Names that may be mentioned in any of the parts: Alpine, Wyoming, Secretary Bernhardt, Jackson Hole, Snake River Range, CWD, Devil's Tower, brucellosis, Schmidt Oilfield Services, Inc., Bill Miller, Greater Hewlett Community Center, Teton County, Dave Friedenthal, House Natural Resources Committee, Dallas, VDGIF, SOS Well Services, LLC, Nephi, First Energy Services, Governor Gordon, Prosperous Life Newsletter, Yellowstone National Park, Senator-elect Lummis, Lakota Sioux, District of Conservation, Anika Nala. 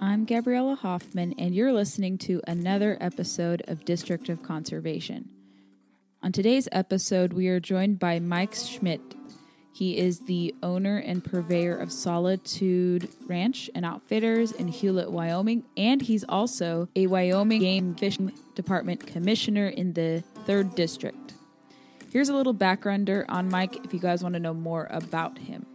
I'm Gabriella Hoffman, and you're listening to another episode of District of Conservation. On today's episode, we are joined by Mike Schmidt. He is the owner and purveyor of Solitude Ranch and Outfitters in Hewlett, Wyoming, and he's also a Wyoming Game Fishing Department Commissioner in the 3rd District. Here's a little backgrounder on Mike if you guys want to know more about him.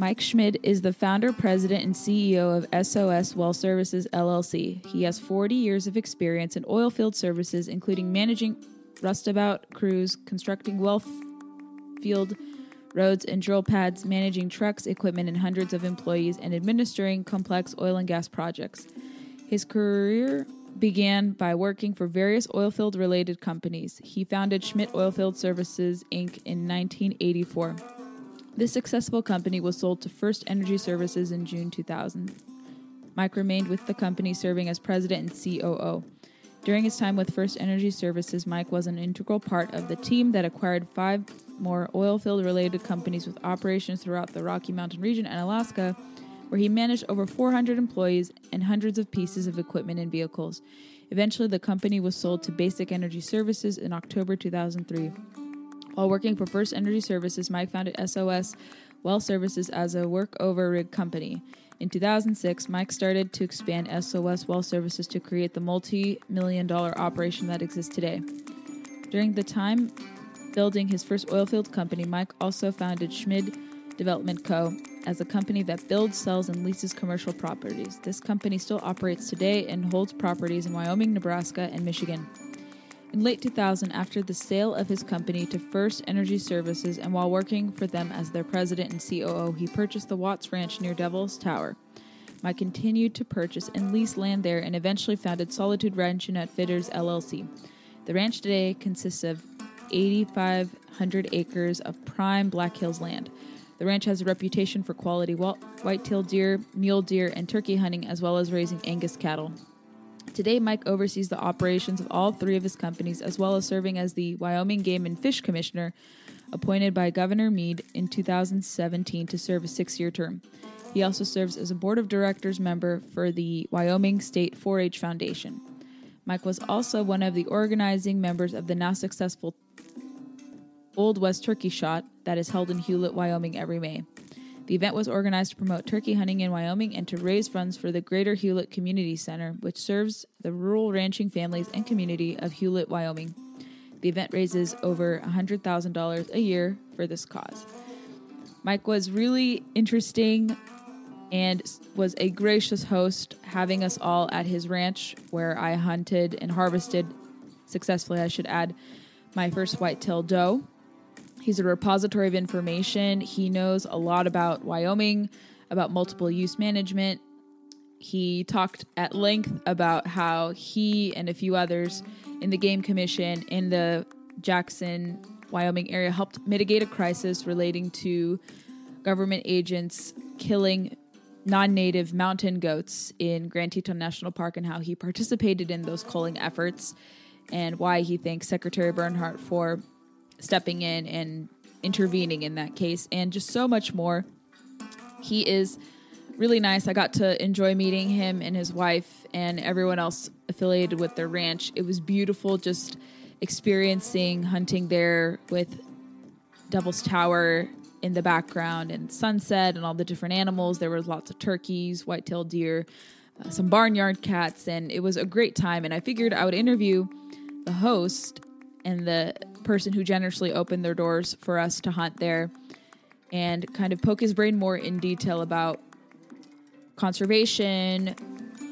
Mike Schmidt is the founder, president, and CEO of SOS Well Services, LLC. He has 40 years of experience in oil field services, including managing rustabout crews, constructing well field roads and drill pads, managing trucks, equipment, and hundreds of employees, and administering complex oil and gas projects. His career began by working for various oil field-related companies. He founded Schmidt Oilfield Services, Inc. in 1984. This successful company was sold to First Energy Services in June 2000. Mike remained with the company, serving as president and COO. During his time with First Energy Services, Mike was an integral part of the team that acquired 5 more oilfield-related companies with operations throughout the Rocky Mountain region and Alaska, where he managed over 400 employees and hundreds of pieces of equipment and vehicles. Eventually, the company was sold to Basic Energy Services in October 2003. While working for First Energy Services, Mike founded SOS Well Services as a workover rig company. In 2006, Mike started to expand SOS Well Services to create the multi-million-dollar operation that exists today. During the time building his first oilfield company, Mike also founded Schmidt Development Co. as a company that builds, sells, and leases commercial properties. This company still operates today and holds properties in Wyoming, Nebraska, and Michigan. In late 2000, after the sale of his company to First Energy Services and while working for them as their president and COO, he purchased the Watts Ranch near Devil's Tower. Mike continued to purchase and lease land there and eventually founded Solitude Ranch and Outfitters LLC. The ranch today consists of 8,500 acres of prime Black Hills land. The ranch has a reputation for quality white-tailed deer, mule deer, and turkey hunting, as well as raising Angus cattle. Today, Mike oversees the operations of all 3 of his companies, as well as serving as the Wyoming Game and Fish Commissioner, appointed by Governor Mead in 2017 to serve a 6-year term. He also serves as a board of directors member for the Wyoming State 4-H Foundation. Mike was also one of the organizing members of the now successful Old West Turkey Shot that is held in Hewlett, Wyoming every May. The event was organized to promote turkey hunting in Wyoming and to raise funds for the Greater Hewlett Community Center, which serves the rural ranching families and community of Hewlett, Wyoming. The event raises over $100,000 a year for this cause. Mike was really interesting and was a gracious host, having us all at his ranch where I hunted and harvested successfully, I should add, my first white-tailed doe. He's a repository of information. He knows a lot about Wyoming, about multiple use management. He talked at length about how he and a few others in the Game Commission in the Jackson, Wyoming area helped mitigate a crisis relating to government agents killing non-native mountain goats in Grand Teton National Park, and how he participated in those culling efforts, and why he thanks Secretary Bernhardt for stepping in and intervening in that case, and just so much more. He is really nice. I got to enjoy meeting him and his wife and everyone else affiliated with their ranch. It was beautiful just experiencing hunting there with Devil's Tower in the background and sunset and all the different animals. There were lots of turkeys, white-tailed deer, some barnyard cats, and it was a great time. And I figured I would interview the host and the person who generously opened their doors for us to hunt there and kind of poke his brain more in detail about conservation,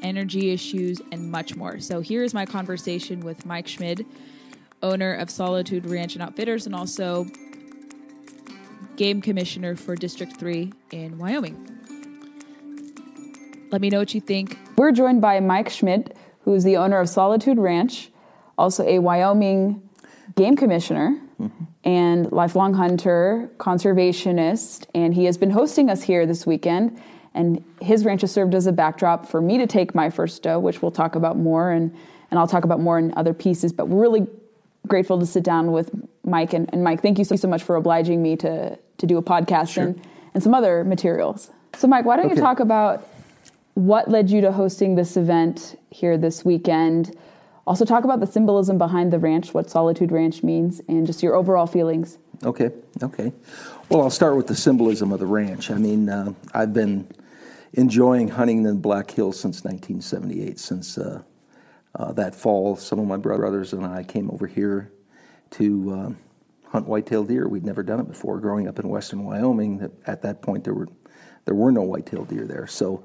energy issues, and much more. So here is my conversation with Mike Schmidt, owner of Solitude Ranch and Outfitters and also Game Commissioner for District 3 in Wyoming. Let me know what you think. We're joined by Mike Schmidt, who is the owner of Solitude Ranch, also a Wyoming game commissioner and lifelong hunter, conservationist, and he has been hosting us here this weekend. And his ranch has served as a backdrop for me to take my first doe, which we'll talk about more, and I'll talk about more in other pieces. But we're really grateful to sit down with Mike. And Mike, thank you so much for obliging me to do a podcast and some other materials. So Mike, why don't you talk about what led you to hosting this event here this weekend? Also talk about the symbolism behind the ranch, what Solitude Ranch means, and just your overall feelings. Okay. Well, I'll start with the symbolism of the ranch. I mean, I've been enjoying hunting in the Black Hills since 1978, since that fall. Some of my brothers and I came over here to hunt white-tailed deer. We'd never done it before. Growing up in western Wyoming, at that point there were no white-tailed deer there. So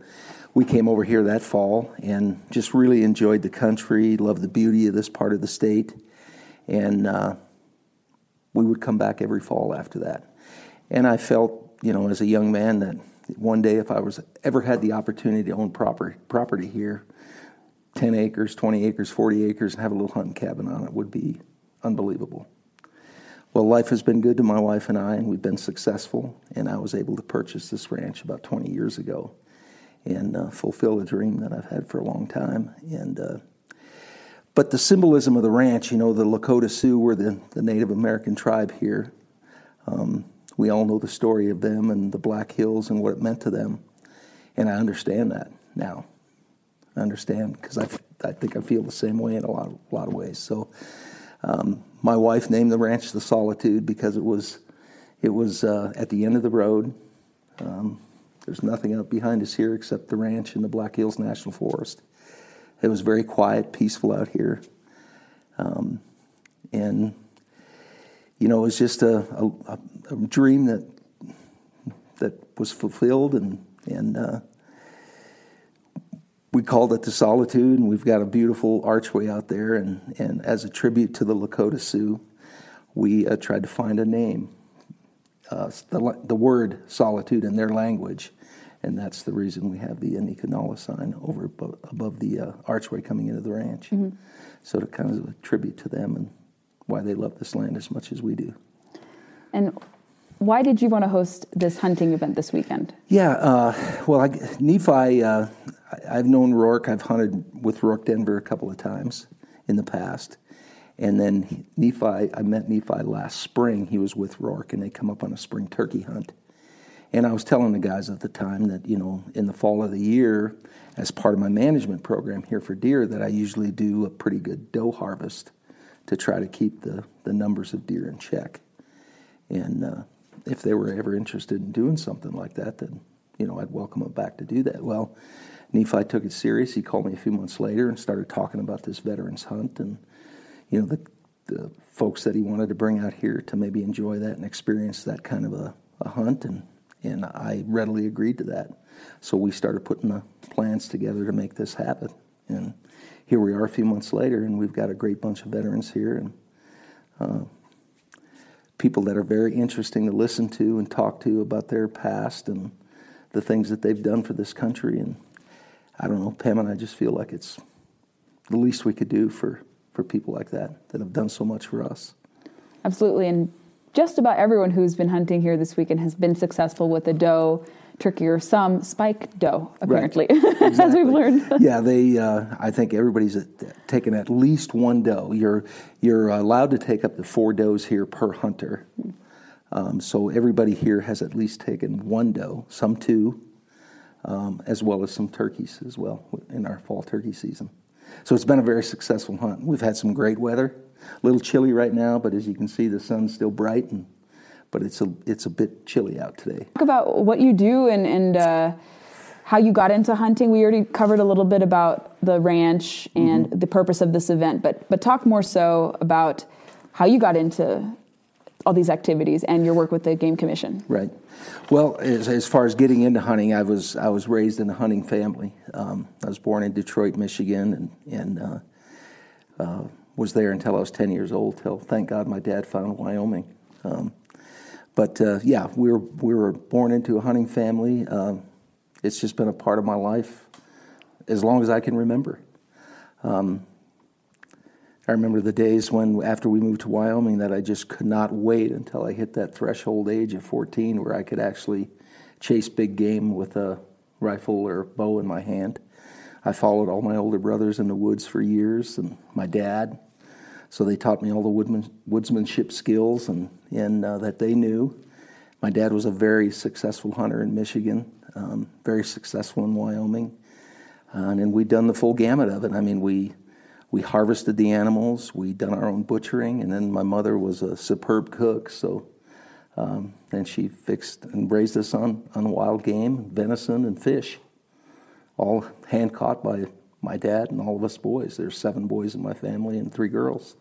we came over here that fall and just really enjoyed the country, loved the beauty of this part of the state, and we would come back every fall after that. And I felt, as a young man, that one day if I was ever had the opportunity to own property here, 10 acres, 20 acres, 40 acres, and have a little hunting cabin on it would be unbelievable. Well, life has been good to my wife and I, and we've been successful, and I was able to purchase this ranch about 20 years ago and fulfill a dream that I've had for a long time. And but the symbolism of the ranch, the Lakota Sioux were the Native American tribe here. We all know the story of them and the Black Hills and what it meant to them. And I understand that now. I understand, because I think I feel the same way in a lot of ways. So my wife named the ranch the Solitude because it was at the end of the road. There's nothing up behind us here except the ranch and the Black Hills National Forest. It was very quiet, peaceful out here. It was just a dream that was fulfilled, and we called it the Solitude, and we've got a beautiful archway out there. And as a tribute to the Lakota Sioux, we tried to find a name. The word solitude in their language, and that's the reason we have the Anika Nala sign over above the archway coming into the ranch. Mm-hmm. So to kind of a tribute to them and why they love this land as much as we do. And why did you want to host this hunting event this weekend? Yeah, Nephi, I've known Rourke. I've hunted with Rourke Denver a couple of times in the past. And then Nephi, I met Nephi last spring. He was with Rourke, and they come up on a spring turkey hunt. And I was telling the guys at the time that, in the fall of the year, as part of my management program here for deer, that I usually do a pretty good doe harvest to try to keep the numbers of deer in check. And if they were ever interested in doing something like that, then, I'd welcome them back to do that. Well, Nephi took it serious. He called me a few months later and started talking about this veterans hunt and the folks that he wanted to bring out here to maybe enjoy that and experience that kind of a hunt, and I readily agreed to that. So we started putting the plans together to make this happen. And here we are a few months later, and we've got a great bunch of veterans here and people that are very interesting to listen to and talk to about their past and the things that they've done for this country. And I don't know, Pam and I just feel like it's the least we could do for people like that have done so much for us. Absolutely, and just about everyone who's been hunting here this weekend has been successful with a doe, turkey, or some spike doe, apparently, right. Exactly. As we've learned. Yeah, they. I think everybody's taken at least one doe. You're allowed to take up to 4 does here per hunter. So everybody here has at least taken one doe, some 2, as well as some turkeys as well in our fall turkey season. So it's been a very successful hunt. We've had some great weather. A little chilly right now, but as you can see, the sun's still bright, but it's a bit chilly out today. Talk about what you do and how you got into hunting. We already covered a little bit about the ranch and the purpose of this event, but talk more so about how you got into all these activities and your work with the Game Commission. Right. Well, as far as getting into hunting, I was raised in a hunting family. I was born in Detroit, Michigan, and was there until I was 10 years old. Till thank God my dad found Wyoming. We were born into a hunting family. It's just been a part of my life as long as I can remember. I remember the days when, after we moved to Wyoming, that I just could not wait until I hit that threshold age of 14 where I could actually chase big game with a rifle or bow in my hand. I followed all my older brothers in the woods for years, and my dad. So they taught me all the woodsmanship skills and that they knew. My dad was a very successful hunter in Michigan, very successful in Wyoming. And we'd done the full gamut of it. I mean, we harvested the animals, we'd done our own butchering, and then my mother was a superb cook, so then she fixed and raised us on wild game, venison and fish, all hand-caught by my dad and all of us boys. There's 7 boys in my family and 3 girls.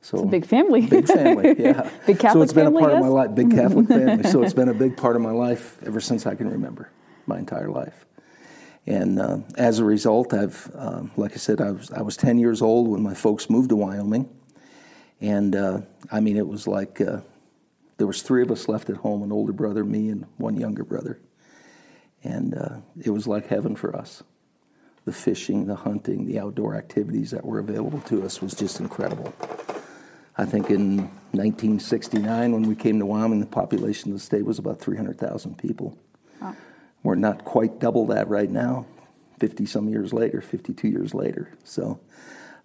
So it's a big family. Big family, yeah. Big Catholic family, so it's been a part of my life, big Catholic family. So it's been a big part of my life ever since I can remember, my entire life. And as a result, I've, like I said, I was 10 years old when my folks moved to Wyoming. And I mean, it was like there was 3 of us left at home, an older brother, me, and 1 younger brother. And it was like heaven for us. The fishing, the hunting, the outdoor activities that were available to us was just incredible. I think in 1969, when we came to Wyoming, the population of the state was about 300,000 people. Wow. We're not quite double that right now, 50-some years later, 52 years later. So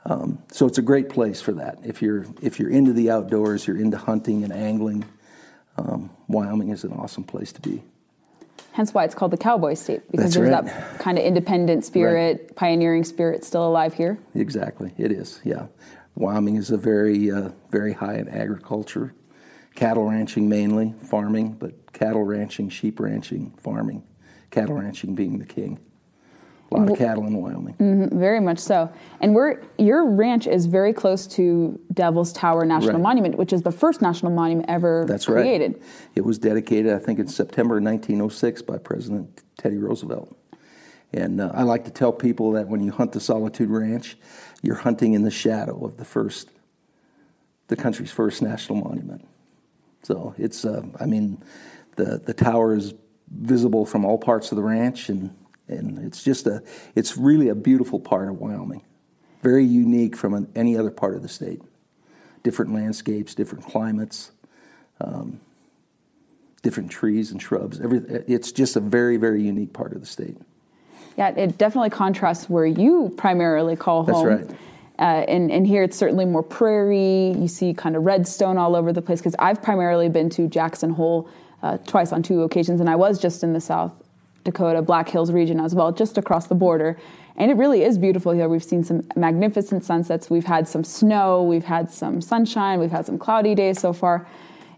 so it's a great place for that. If you're into the outdoors, you're into hunting and angling, Wyoming is an awesome place to be. Hence why it's called the Cowboy State, because that kind of independent spirit, right. Pioneering spirit still alive here. Exactly. It is, yeah. Wyoming is a very, very high in agriculture, cattle ranching mainly, farming, but cattle ranching, sheep ranching, farming, cattle ranching being the king. A lot of cattle in Wyoming. Mm-hmm, very much so. And your ranch is very close to Devil's Tower National Monument, which is the first national monument ever created. That's right. It was dedicated, I think, in September 1906 by President Teddy Roosevelt. And I like to tell people that when you hunt the Solitude Ranch, you're hunting in the shadow of the country's first national monument. So it's, I mean, the tower is visible from all parts of the ranch, and it's just it's really a beautiful part of Wyoming. Very unique from any other part of the state. Different landscapes, different climates, different trees and shrubs. It's just a very, very unique part of the state. Yeah, it definitely contrasts where you primarily call home. That's right. And here it's certainly more prairie. You see kind of redstone all over the place, because I've primarily been to Jackson Hole twice on 2 occasions, and I was just in the South Dakota, Black Hills region as well, just across the border. And it really is beautiful here. We've seen some magnificent sunsets. We've had some snow. We've had some sunshine. We've had some cloudy days so far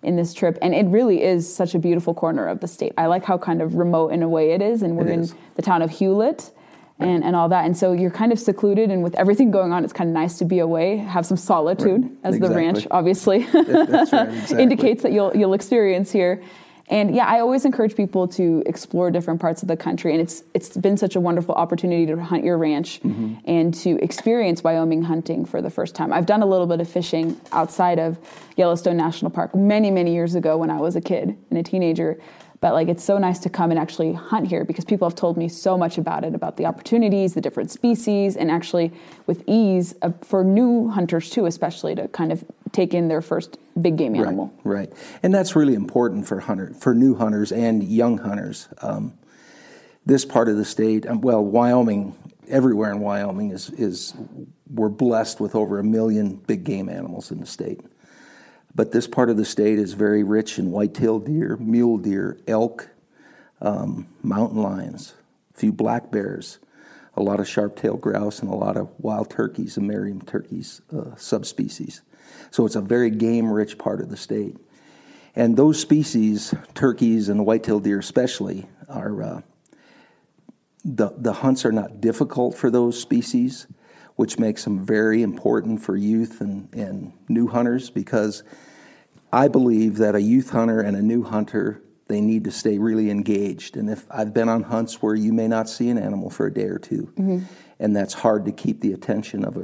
in this trip. And it really is such a beautiful corner of the state. I like how kind of remote in a way it is. And we're in the town of Hewlett and all that. And so you're kind of secluded. And with everything going on, it's kind of nice to be away, have some solitude, as the ranch obviously that's right, exactly. indicates that you'll experience here. And yeah, I always encourage people to explore different parts of the country. And it's been such a wonderful opportunity to hunt your ranch mm-hmm. and to experience Wyoming hunting for the first time. I've done a little bit of fishing outside of Yellowstone National Park many, many years ago when I was a kid and a teenager. But like, it's so nice to come and actually hunt here, because people have told me so much about it, about the opportunities, the different species, and actually with ease for new hunters too, especially to kind of take in their first big game animal. Right, and that's really important for new hunters and young hunters. This part of the state, well, Wyoming, everywhere in Wyoming is we're blessed with over 1 million big game animals in the state. But this part of the state is very rich in white-tailed deer, mule deer, elk, mountain lions, a few black bears, a lot of sharp-tailed grouse, and a lot of wild turkeys and Merriam turkeys subspecies. So it's a very game-rich part of the state. And those species, turkeys and white-tailed deer especially, are the hunts are not difficult for those species, which makes them very important for youth and new hunters, because I believe that a youth hunter and a new hunter, they need to stay really engaged. And if I've been on hunts where you may not see an animal for a day or two, mm-hmm. and that's hard to keep the attention of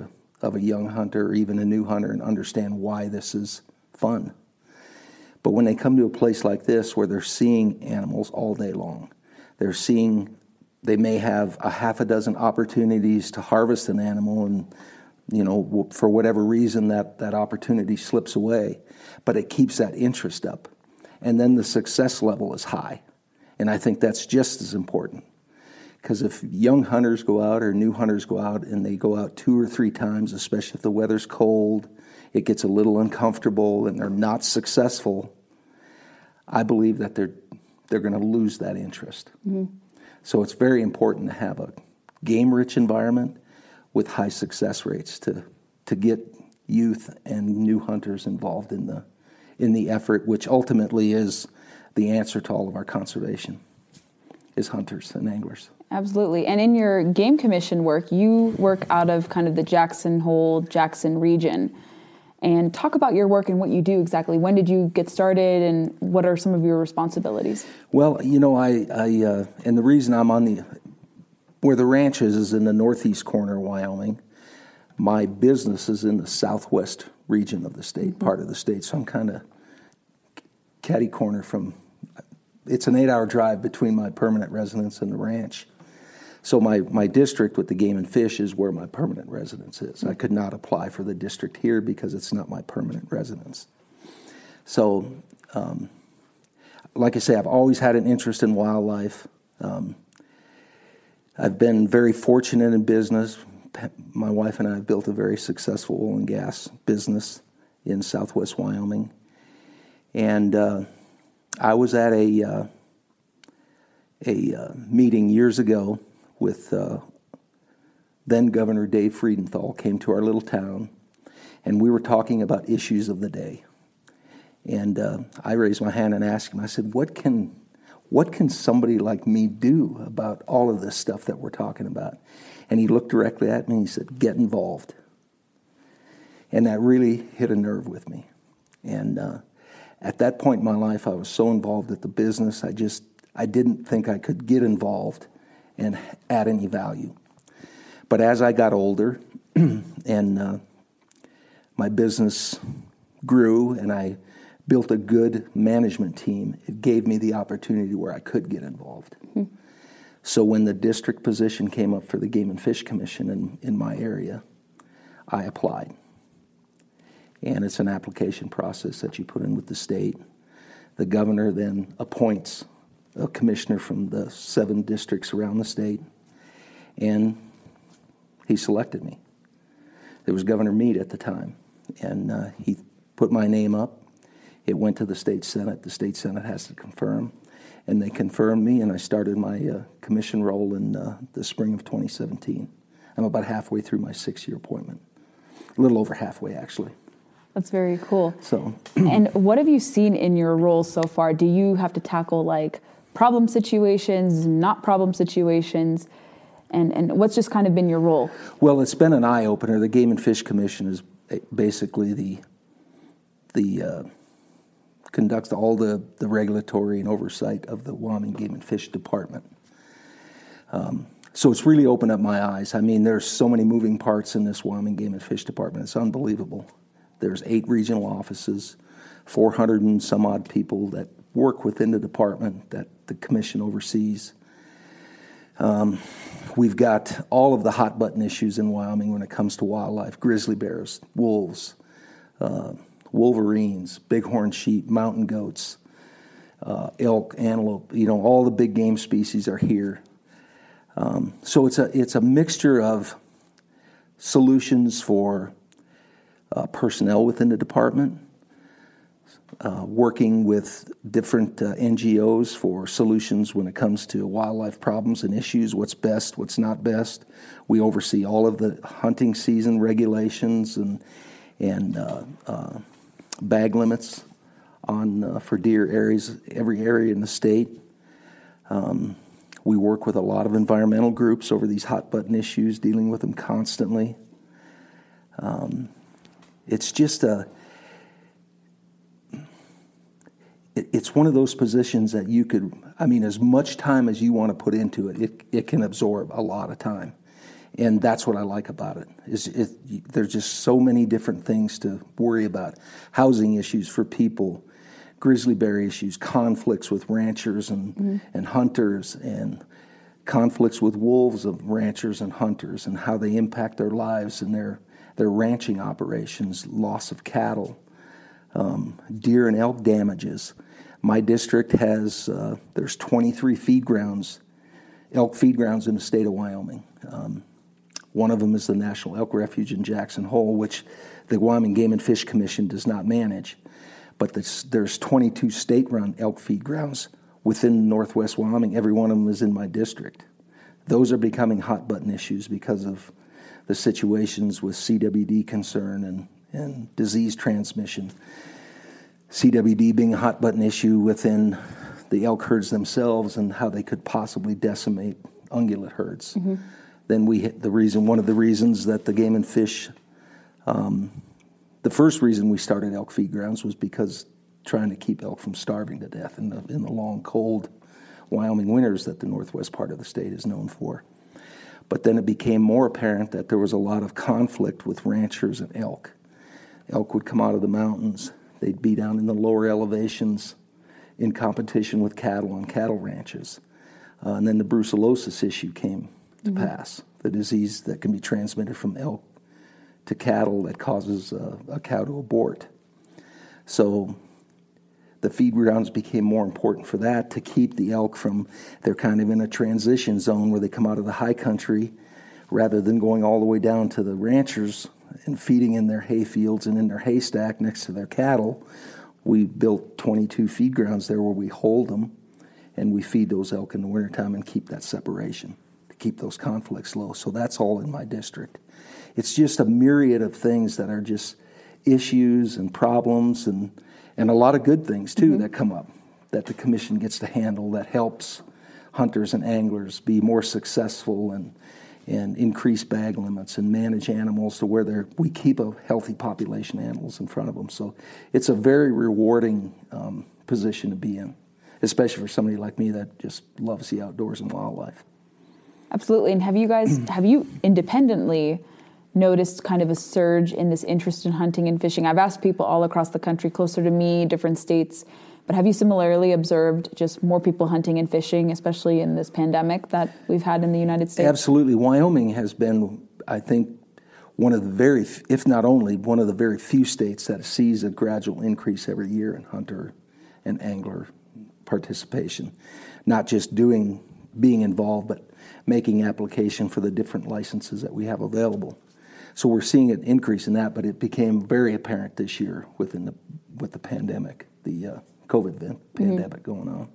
a young hunter or even a new hunter and understand why this is fun. But when they come to a place like this where they're seeing animals all day long, they're seeing They may have a half a dozen opportunities to harvest an animal, and you know, for whatever reason that opportunity slips away, but it keeps that interest up. And then the success level is high. And I think that's just as important, because if young hunters go out or new hunters go out and they go out 2 or 3 times, especially if the weather's cold, it gets a little uncomfortable and they're not successful, I believe that they're going to lose that interest. Mm-hmm. So it's very important to have a game-rich environment with high success rates to get youth and new hunters involved in the effort, which ultimately is the answer to all of our conservation, is hunters and anglers. Absolutely. And in your game commission work, you work out of kind of the Jackson Hole, Jackson region. And talk about your work and what you do exactly. When did you get started, and what are some of your responsibilities? Well, you know, I and the reason I'm on the where the ranch is in the northeast corner of Wyoming. My business is in the southwest region of the state, mm-hmm. part of the state. So I'm kind of catty corner from. It's an 8-hour drive between my permanent residence and the ranch. So my district with the game and fish is where my permanent residence is. I could not apply for the district here because it's not my permanent residence. So, like I say, I've always had an interest in wildlife. I've been very fortunate in business. My wife and I have built a very successful oil and gas business in southwest Wyoming. And I was at a meeting years ago with then Governor Dave Friedenthal came to our little town, and we were talking about issues of the day. And I raised my hand and asked him, I said, what can somebody like me do about all of this stuff that we're talking about? And he looked directly at me and he said, get involved. And that really hit a nerve with me. And at that point in my life, I was so involved at the business, I didn't think I could get involved and add any value. But as I got older and my business grew and I built a good management team, it gave me the opportunity where I could get involved. Mm-hmm. So when the district position came up for the Game and Fish Commission in my area, I applied. And it's an application process that you put in with the state. The governor then appoints a commissioner from the 7 districts around the state, and he selected me. There was Governor Mead at the time, and he put my name up. It went to the state senate. The state senate has to confirm, and they confirmed me, and I started my commission role in the spring of 2017. I'm about halfway through my 6-year appointment, a little over halfway, actually. That's very cool. So, and what have you seen in your role so far? Do you have to tackle, like, problem situations, not problem situations, and what's just kind of been your role? Well, it's been an eye-opener. The Game and Fish Commission is basically the conducts all the regulatory and oversight of the Wyoming Game and Fish Department. So it's really opened up my eyes. I mean, there's so many moving parts in this Wyoming Game and Fish Department. It's unbelievable. There's 8 regional offices, 400 and some odd people that work within the department that the commission oversees. We've got all of the hot button issues in Wyoming when it comes to wildlife: grizzly bears, wolves, wolverines, bighorn sheep, mountain goats, elk, antelope. You know, all the big game species are here. So it's a mixture of solutions for personnel within the department, working with different NGOs for solutions when it comes to wildlife problems and issues, what's best, what's not best. We oversee all of the hunting season regulations and bag limits on for deer areas, every area in the state. We work with a lot of environmental groups over these hot-button issues, dealing with them constantly. It's just it's one of those positions that you could, I mean, as much time as you want to put into it, it can absorb a lot of time. And that's what I like about it. There's just so many different things to worry about. Housing issues for people, grizzly bear issues, conflicts with ranchers and hunters, and conflicts with wolves of ranchers and hunters and how they impact their lives and their ranching operations, loss of cattle, deer and elk damages. My district has, there's 23 feed grounds, elk feed grounds in the state of Wyoming. One of them is the National Elk Refuge in Jackson Hole, which the Wyoming Game and Fish Commission does not manage. But there's 22 state-run elk feed grounds within northwest Wyoming. Every one of them is in my district. Those are becoming hot-button issues because of the situations with CWD concern and disease transmission. CWD being a hot-button issue within the elk herds themselves and how they could possibly decimate ungulate herds. Mm-hmm. Then we hit one of the reasons that the Game and Fish, the first reason we started elk feed grounds was because trying to keep elk from starving to death in the long, cold Wyoming winters that the northwest part of the state is known for. But then it became more apparent that there was a lot of conflict with ranchers and elk. Elk would come out of the mountains. They'd be down in the lower elevations in competition with cattle on cattle ranches. And then the brucellosis issue came to mm-hmm. pass, the disease that can be transmitted from elk to cattle that causes a cow to abort. So the feed grounds became more important for that, to keep the elk from, they're kind of in a transition zone where they come out of the high country rather than going all the way down to the ranchers and feeding in their hay fields and in their haystack next to their cattle. We built 22 feed grounds there where we hold them and we feed those elk in the wintertime and keep that separation, to keep those conflicts low. So that's all in my district. It's just a myriad of things that are just issues and problems and a lot of good things, too, mm-hmm. that come up that the commission gets to handle that helps hunters and anglers be more successful and increase bag limits and manage animals to where we keep a healthy population of animals in front of them. So it's a very rewarding position to be in, especially for somebody like me that just loves the outdoors and wildlife. Absolutely. And have you independently noticed kind of a surge in this interest in hunting and fishing? I've asked people all across the country, closer to me, different states, but have you similarly observed just more people hunting and fishing, especially in this pandemic that we've had in the United States? Absolutely. Wyoming has been, I think, one of the very, if not only, one of the very few states that sees a gradual increase every year in hunter and angler participation, not just being involved, but making application for the different licenses that we have available. So we're seeing an increase in that, but it became very apparent this year with the pandemic, the COVID pandemic mm-hmm. going on.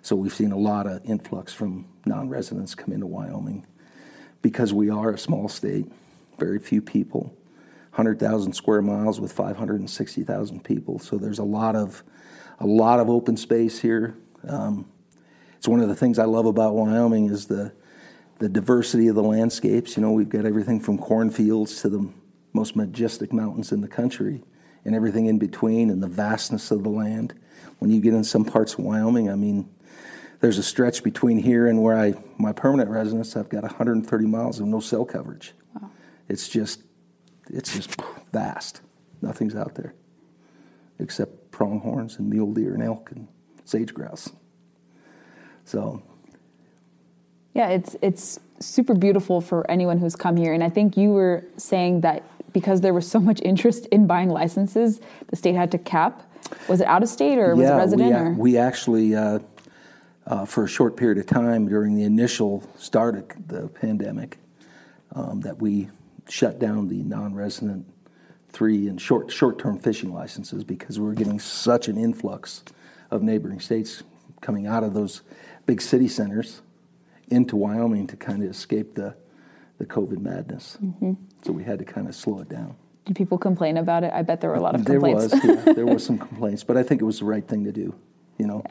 So we've seen a lot of influx from non-residents come into Wyoming because we are a small state, very few people, 100,000 square miles with 560,000 people. So there's a lot of open space here. It's one of the things I love about Wyoming is the diversity of the landscapes. You know, we've got everything from cornfields to the most majestic mountains in the country and everything in between and the vastness of the land. When you get in some parts of Wyoming, I mean, there's a stretch between here and where my permanent residence, I've got 130 miles of no cell coverage. Wow. It's just vast. Nothing's out there except pronghorns and mule deer and elk and sage grouse. So... yeah, it's super beautiful for anyone who's come here. And I think you were saying that because there was so much interest in buying licenses, the state had to cap. Was it out of state or was it resident? Yeah, we actually, for a short period of time during the initial start of the pandemic, that we shut down the non-resident 3 and short-term fishing licenses because we were getting such an influx of neighboring states coming out of those big city centers into Wyoming to kind of escape the COVID madness. Mm-hmm. So we had to kind of slow it down. Did people complain about it? I bet there were a lot of complaints. There were some complaints, but I think it was the right thing to do, you know,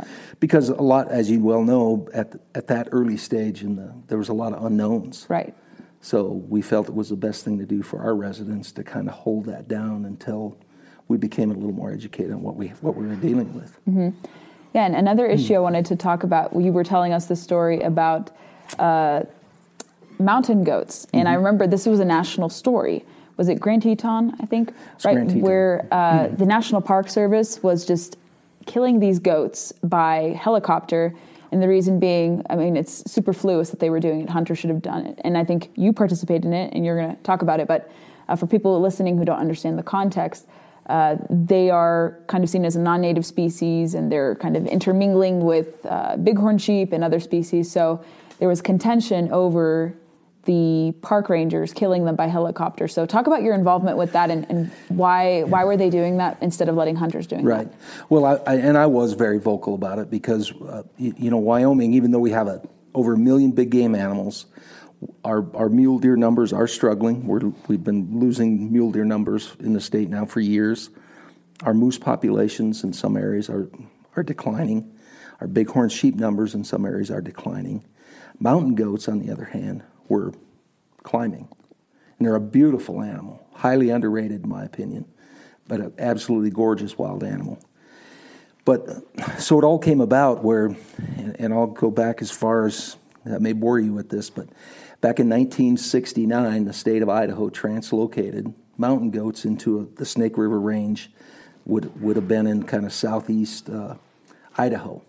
because a lot, as you well know, at that early stage, there was a lot of unknowns. Right. So we felt it was the best thing to do for our residents to kind of hold that down until we became a little more educated on what we were dealing with. Mm-hmm. Yeah, and another issue I wanted to talk about, you were telling us the story about mountain goats, and mm-hmm. I remember this was a national story. Was it Grand Teton, I think? It's right, Grand Teton. Where mm-hmm. the National Park Service was just killing these goats by helicopter, and And the reason being, I mean, it's superfluous that they were doing it. Hunter should have done it. And I think you participate in it, and you're going to talk about it. But for people listening who don't understand the context, they are kind of seen as a non-native species, and they're kind of intermingling with bighorn sheep and other species. So there was contention over the park rangers killing them by helicopter. So talk about your involvement with that, and why were they doing that instead of letting hunters doing right. that? Right. Well, I was very vocal about it because, Wyoming, even though we have over 1 million big game animals, our mule deer numbers are struggling. We've been losing mule deer numbers in the state now for years. Our moose populations in some areas are declining. Our bighorn sheep numbers in some areas are declining. Mountain goats, on the other hand, were climbing. And they're a beautiful animal, highly underrated in my opinion, but an absolutely gorgeous wild animal. But so it all came about where, and I'll go back as far as, that may bore you with this, but back in 1969, the state of Idaho translocated mountain goats into the Snake River Range, would have been in kind of southeast Idaho.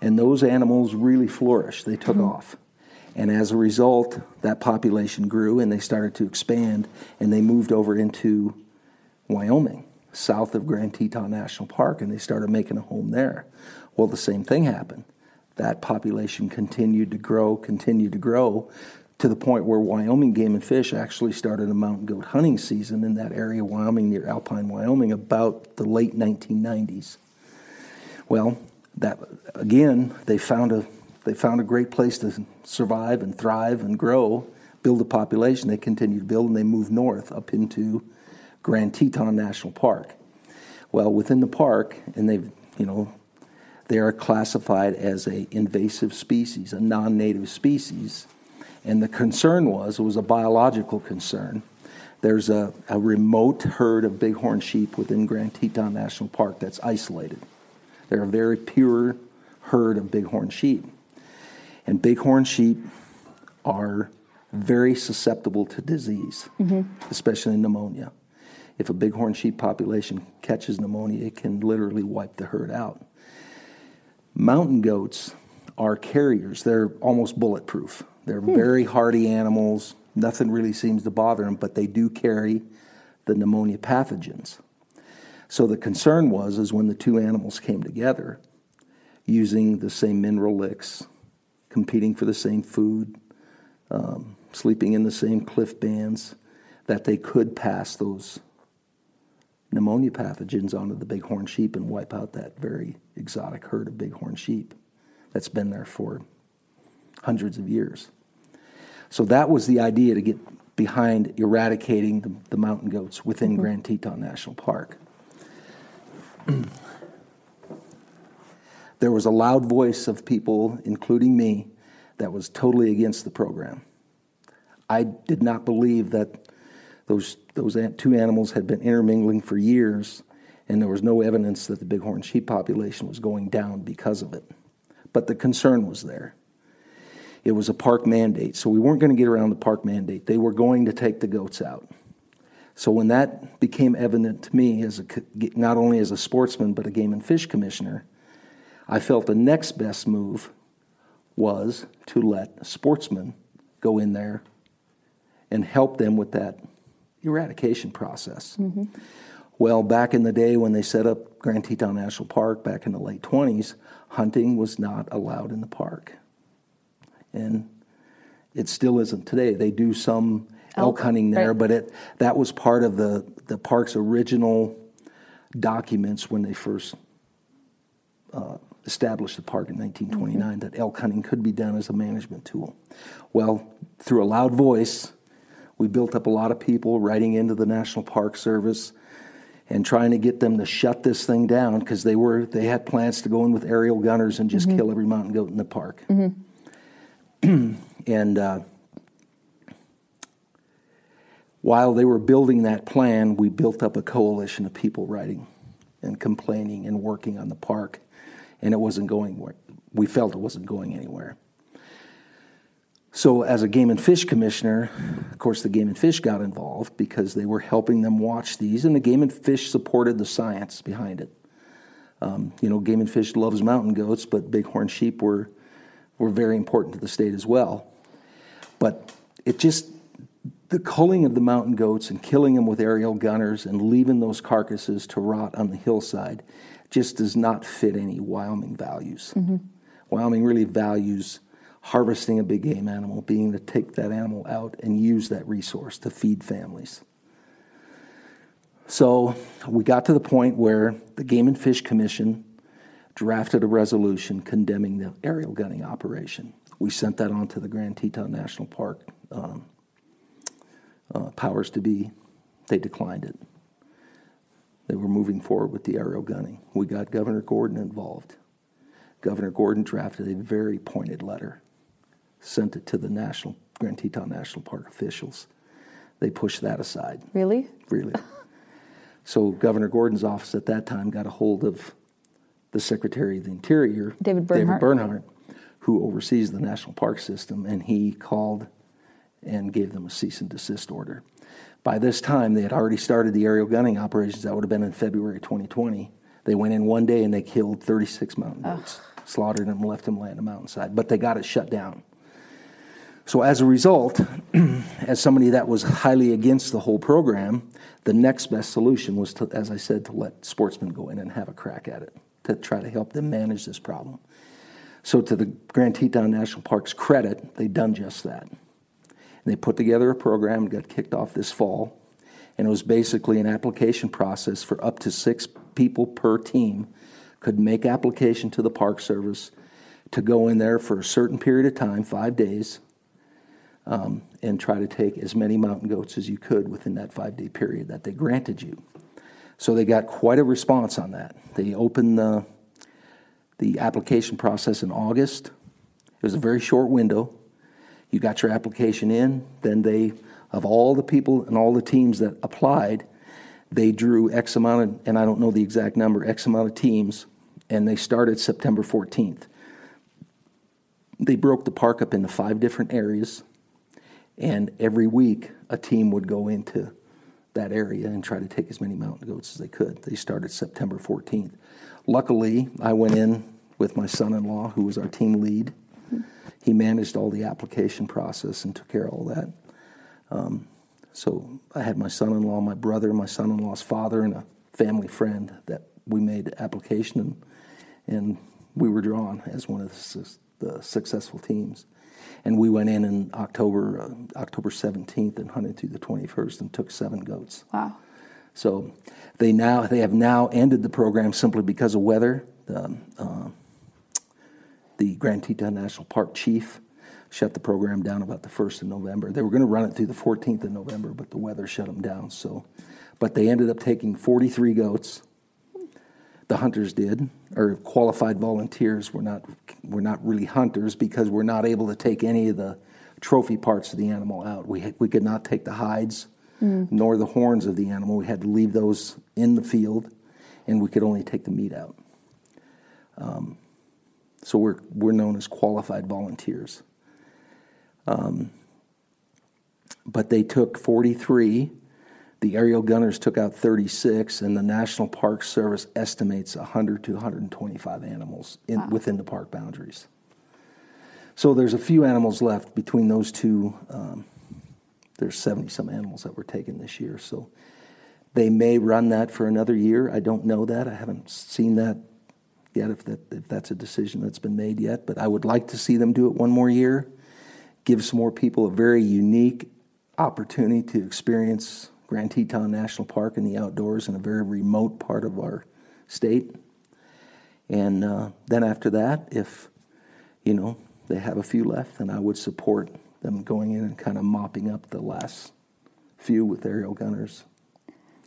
And those animals really flourished. They took off. And as a result, that population grew, and they started to expand, and they moved over into Wyoming, south of Grand Teton National Park, and they started making a home there. Well, the same thing happened. That population continued to grow, to the point where Wyoming Game and Fish actually started a mountain goat hunting season in that area of Wyoming, near Alpine, Wyoming, about the late 1990s. Well, that again, they found a great place to survive and thrive and grow, build a population. They continued to build, and they moved north up into Grand Teton National Park. Well, within the park, and they are classified as an invasive species, a non-native species. And the concern was a biological concern. There's a remote herd of bighorn sheep within Grand Teton National Park that's isolated. They're a very pure herd of bighorn sheep. And bighorn sheep are very susceptible to disease, especially pneumonia. If a bighorn sheep population catches pneumonia, it can literally wipe the herd out. Mountain goats are carriers. They're almost bulletproof. They're very hardy animals. Nothing really seems to bother them, but they do carry the pneumonia pathogens. So the concern was when the two animals came together, using the same mineral licks, competing for the same food, sleeping in the same cliff bands, that they could pass those pneumonia pathogens onto the bighorn sheep and wipe out that very exotic herd of bighorn sheep that's been there for hundreds of years. So that was the idea, to get behind eradicating the mountain goats within Grand Teton National Park. There was a loud voice of people, including me, that was totally against the program. I did not believe that those two animals had been intermingling for years, and there was no evidence that the bighorn sheep population was going down because of it. But the concern was there. It was a park mandate, so we weren't going to get around the park mandate. They were going to take the goats out. So when that became evident to me, not only as a sportsman but a game and fish commissioner, I felt the next best move was to let sportsmen go in there and help them with that eradication process. Mm-hmm. Well, back in the day when they set up Grand Teton National Park back in the late 20s, hunting was not allowed in the park. And it still isn't today. They do some elk hunting there, right. But that was part of the park's original documents when they first established the park in 1929, that elk hunting could be done as a management tool. Well, through a loud voice, we built up a lot of people writing into the National Park Service and trying to get them to shut this thing down, because they had plans to go in with aerial gunners and just kill every mountain goat in the park. Mm-hmm. And while they were building that plan, we built up a coalition of people writing and complaining and working on the park. And it wasn't going where we felt it wasn't going anywhere. So as a game and fish commissioner, of course, the game and fish got involved because they were helping them watch these, and the game and fish supported the science behind it. Game and fish loves mountain goats, but bighorn sheep were were very important to the state as well. But it just, the culling of the mountain goats and killing them with aerial gunners and leaving those carcasses to rot on the hillside just does not fit any Wyoming values. Mm-hmm. Wyoming really values harvesting a big game animal, being able to take that animal out and use that resource to feed families. So we got to the point where the Game and Fish Commission drafted a resolution condemning the aerial gunning operation. We sent that on to the Grand Teton National Park powers to be. They declined it. They were moving forward with the aerial gunning. We got Governor Gordon involved. Governor Gordon drafted a very pointed letter, sent it to the Grand Teton National Park officials. They pushed that aside. Really? Really. So Governor Gordon's office at that time got a hold of the Secretary of the Interior, David Bernhardt, who oversees the national park system, and he called and gave them a cease and desist order. By this time, they had already started the aerial gunning operations. That would have been in February 2020. They went in one day and they killed 36 mountain goats, slaughtered them, left them laying on the mountainside, but they got it shut down. So as a result, as somebody that was highly against the whole program, the next best solution was to, as I said, to let sportsmen go in and have a crack at it, to try to help them manage this problem. So to the Grand Teton National Park's credit, they done just that. And they put together a program, got kicked off this fall, and it was basically an application process for up to 6 people per team could make application to the Park Service to go in there for a certain period of time, 5 days, and try to take as many mountain goats as you could within that 5-day period that they granted you. So they got quite a response on that. They opened the application process in August. It was a very short window. You got your application in, then they, of all the people and all the teams that applied, they drew X amount of, and I don't know the exact number, X amount of teams, and they started September 14th. They broke the park up into 5 different areas, and every week a team would go into that area and try to take as many mountain goats as they could. They started September 14th. Luckily, I went in with my son-in-law, who was our team lead. He managed all the application process and took care of all that. So I had my son-in-law, my brother, my son-in-law's father, and a family friend that we made application, and we were drawn as one of the successful teams. And we went in October 17th and hunted through the 21st and took 7 goats. Wow. So they have now ended the program simply because of weather. The Grand Teton National Park chief shut the program down about the 1st of November. They were going to run it through the 14th of November, but the weather shut them down. So, but they ended up taking 43 goats. The hunters did, or qualified volunteers were not really hunters because we're not able to take any of the trophy parts of the animal out. We could not take the hides nor the horns of the animal. We had to leave those in the field, and we could only take the meat out. So we're known as qualified volunteers. But they took 43. The aerial gunners took out 36, and the National Park Service estimates 100 to 125 animals within the park boundaries. So there's a few animals left between those two. There's 70-some animals that were taken this year. So they may run that for another year. I don't know that. I haven't seen that yet, if that's a decision that's been made yet. But I would like to see them do it one more year, give some more people a very unique opportunity to experience Grand Teton National Park in the outdoors in a very remote part of our state. And then after that, if, you know, they have a few left, then I would support them going in and kind of mopping up the last few with aerial gunners.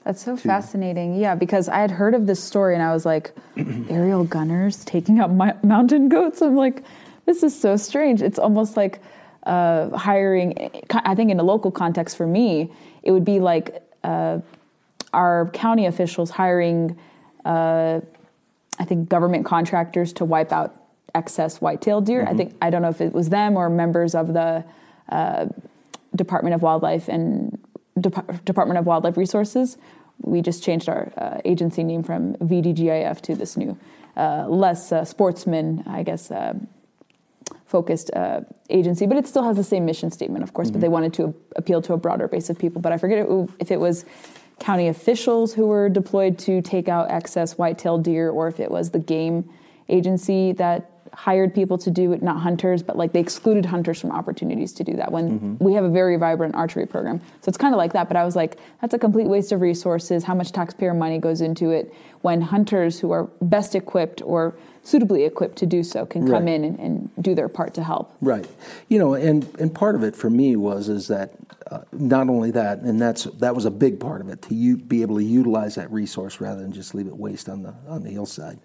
That's so fascinating. Yeah, because I had heard of this story, and I was like, aerial gunners taking out mountain goats? I'm like, this is so strange. It's almost like hiring, I think in a local context for me, it would be like our county officials hiring, I think, government contractors to wipe out excess white-tailed deer. Mm-hmm. I don't know if it was them or members of the Department of Wildlife and Department of Wildlife Resources. We just changed our agency name from VDGIF to this new, less sportsman, I guess, focused agency, but it still has the same mission statement, of course, but they wanted to appeal to a broader base of people. But I forget if it was county officials who were deployed to take out excess white-tailed deer, or if it was the game agency that hired people to do it, not hunters, but like they excluded hunters from opportunities to do that when we have a very vibrant archery program. So it's kind of like that, but I was like, that's a complete waste of resources. How much taxpayer money goes into it when hunters who are best equipped or suitably equipped to do so can come in and do their part to help. Right. You know, and part of it for me is that not only that, and that was a big part of it, to be able to utilize that resource rather than just leave it waste on the hillside.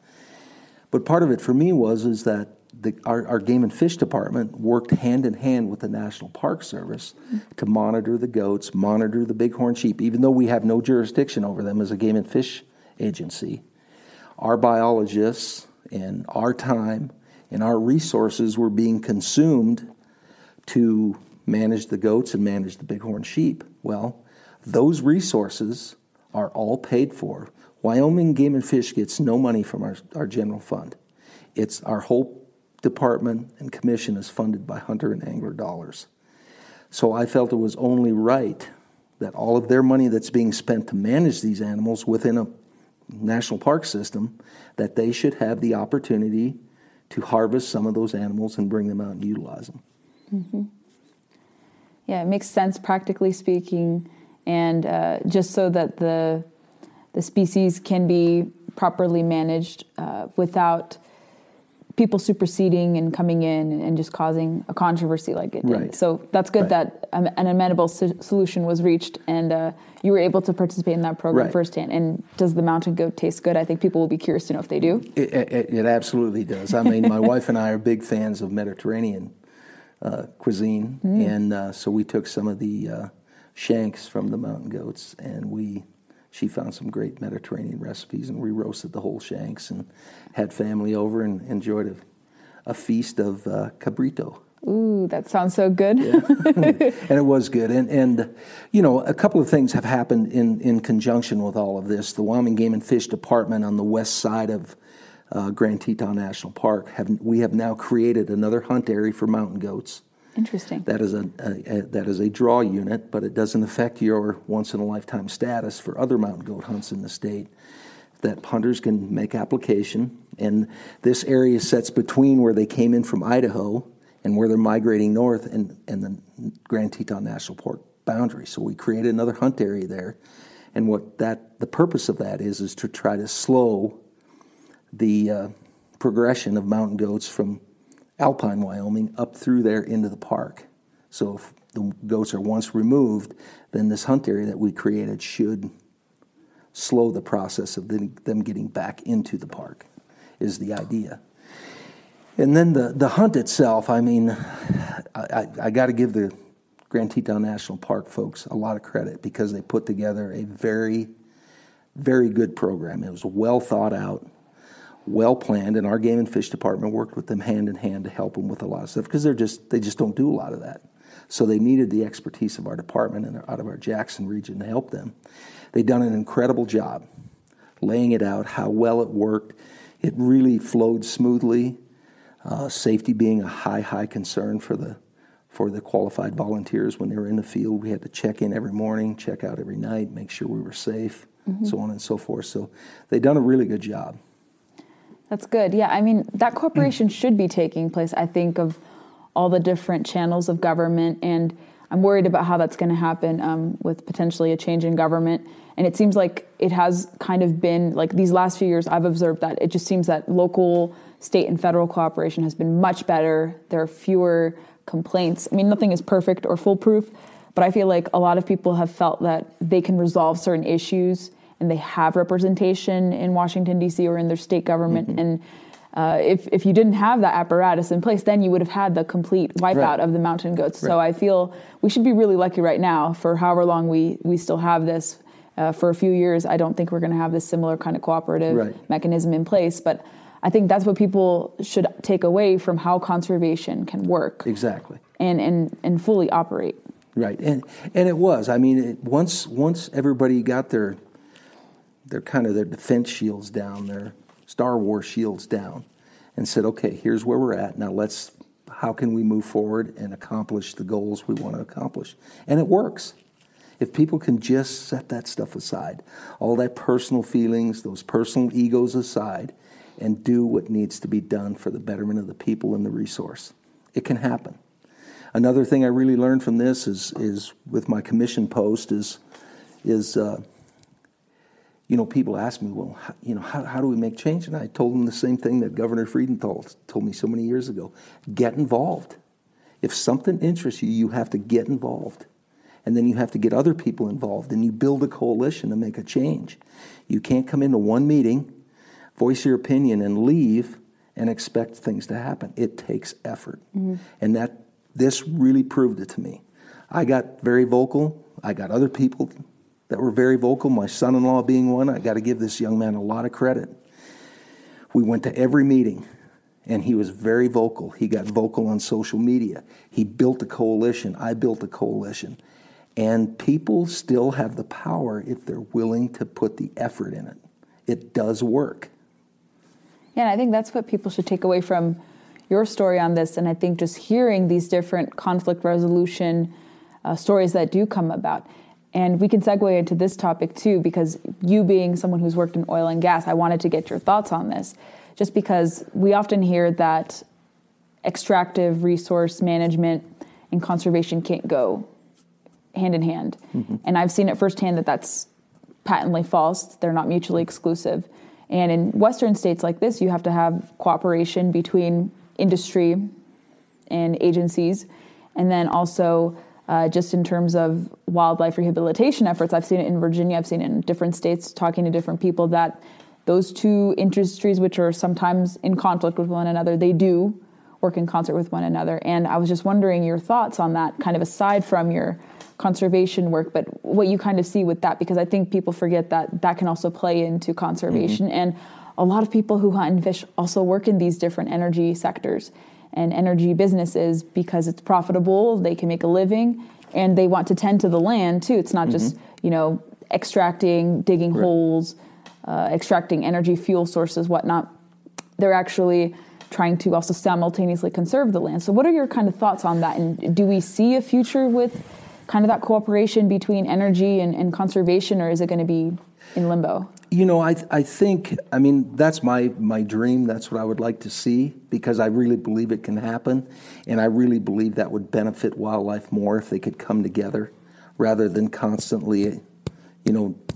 But part of it for me is that our Game and Fish Department worked hand in hand with the National Park Service to monitor the goats, monitor the bighorn sheep. Even though we have no jurisdiction over them as a Game and Fish agency, our biologists and our time and our resources were being consumed to manage the goats and manage the bighorn sheep. Well, those resources are all paid for. Wyoming Game and Fish gets no money from our general fund. It's our whole department and commission is funded by hunter and angler dollars. So I felt it was only right that all of their money that's being spent to manage these animals within a national park system, that they should have the opportunity to harvest some of those animals and bring them out and utilize them. Mm-hmm. Yeah, it makes sense practically speaking, and just so that the species can be properly managed without people superseding and coming in and just causing a controversy like it did. Right. So that's good that an amenable solution was reached, and you were able to participate in that program firsthand. And does the mountain goat taste good? I think people will be curious to know if they do. It absolutely does. I mean, my wife and I are big fans of Mediterranean cuisine, and so we took some of the shanks from the mountain goats, and she found some great Mediterranean recipes, and we roasted the whole shanks and had family over and enjoyed a feast of cabrito. Ooh, that sounds so good. Yeah. And it was good. And you know, a couple of things have happened in conjunction with all of this. The Wyoming Game and Fish Department on the west side of Grand Teton National Park, we have now created another hunt area for mountain goats. Interesting. That is a draw unit, but it doesn't affect your once-in-a-lifetime status for other mountain goat hunts in the state, that hunters can make application. And this area sits between where they came in from Idaho and where they're migrating north and the Grand Teton National Park boundary. So we created another hunt area there. And the purpose of that is to try to slow the progression of mountain goats from Alpine, Wyoming, up through there into the park. So if the goats are once removed, then this hunt area that we created should slow the process of them getting back into the park, is the idea. And then the hunt itself, I mean, I got to give the Grand Teton National Park folks a lot of credit because they put together a very, very good program. It was well thought out, well planned, and our Game and Fish Department worked with them hand in hand to help them with a lot of stuff because they just don't do a lot of that. So they needed the expertise of our department and out of our Jackson region to help them. They've done an incredible job laying it out, how well it worked. It really flowed smoothly. Safety being a high concern for the qualified volunteers when they were in the field, we had to check in every morning, check out every night, make sure we were safe, so on and so forth. So they've done a really good job. That's good. Yeah, I mean, that cooperation should be taking place, I think, of all the different channels of government, and I'm worried about how that's going to happen with potentially a change in government. And it seems like it has kind of been, like these last few years, I've observed that it just seems that local, state, and federal cooperation has been much better. There are fewer complaints. I mean, nothing is perfect or foolproof, but I feel like a lot of people have felt that they can resolve certain issues and they have representation in Washington, D.C. or in their state government. And if you didn't have that apparatus in place, then you would have had the complete wipeout of the mountain goats. Right. So I feel we should be really lucky right now for however long we still have this. For a few years, I don't think we're going to have this similar kind of cooperative mechanism in place. But I think that's what people should take away from how conservation can work. Exactly. And fully operate. Right. And it was. I mean, once everybody got their defense shields down, their Star Wars shields down, and said, okay, here's where we're at. Now let's how can we move forward and accomplish the goals we want to accomplish? And it works. If people can just set that stuff aside, all that personal feelings, those personal egos aside, and do what needs to be done for the betterment of the people and the resource, it can happen. Another thing I really learned from this is with my commission post is you know, people ask me, well, how do we make change? And I told them the same thing that Governor Friedenthal told me so many years ago. Get involved. If something interests you, you have to get involved. And then you have to get other people involved, and you build a coalition to make a change. You can't come into one meeting, voice your opinion, and leave and expect things to happen. It takes effort. Mm-hmm. And this really proved it to me. I got very vocal. I got other people that were very vocal, my son-in-law being one. I got to give this young man a lot of credit. We went to every meeting, and he was very vocal. He got vocal on social media. He built a coalition. I built a coalition. And people still have the power if they're willing to put the effort in it. It does work. Yeah, and I think that's what people should take away from your story on this. And I think just hearing these different conflict resolution stories that do come about. And we can segue into this topic, too, because you being someone who's worked in oil and gas, I wanted to get your thoughts on this, just because we often hear that extractive resource management and conservation can't go hand in hand. Mm-hmm. And I've seen it firsthand that that's patently false. They're not mutually exclusive. And in Western states like this, you have to have cooperation between industry and agencies, and then also just in terms of wildlife rehabilitation efforts. I've seen it in Virginia. I've seen it in different states, talking to different people, that those two industries, which are sometimes in conflict with one another, they do work in concert with one another. And I was just wondering your thoughts on that, kind of aside from your conservation work, but what you kind of see with that, because I think people forget that that can also play into conservation. Mm-hmm. And a lot of people who hunt and fish also work in these different energy sectors and energy businesses because it's profitable, they can make a living, and they want to tend to the land too. It's not mm-hmm. just, extracting, digging right. holes, extracting energy, fuel sources, whatnot. They're actually trying to also simultaneously conserve the land. So what are your kind of thoughts on that? And do we see a future with kind of that cooperation between energy and conservation, or is it going to be in limbo? I think that's my dream. That's what I would like to see, because I really believe it can happen. And I really believe that would benefit wildlife more if they could come together rather than constantly,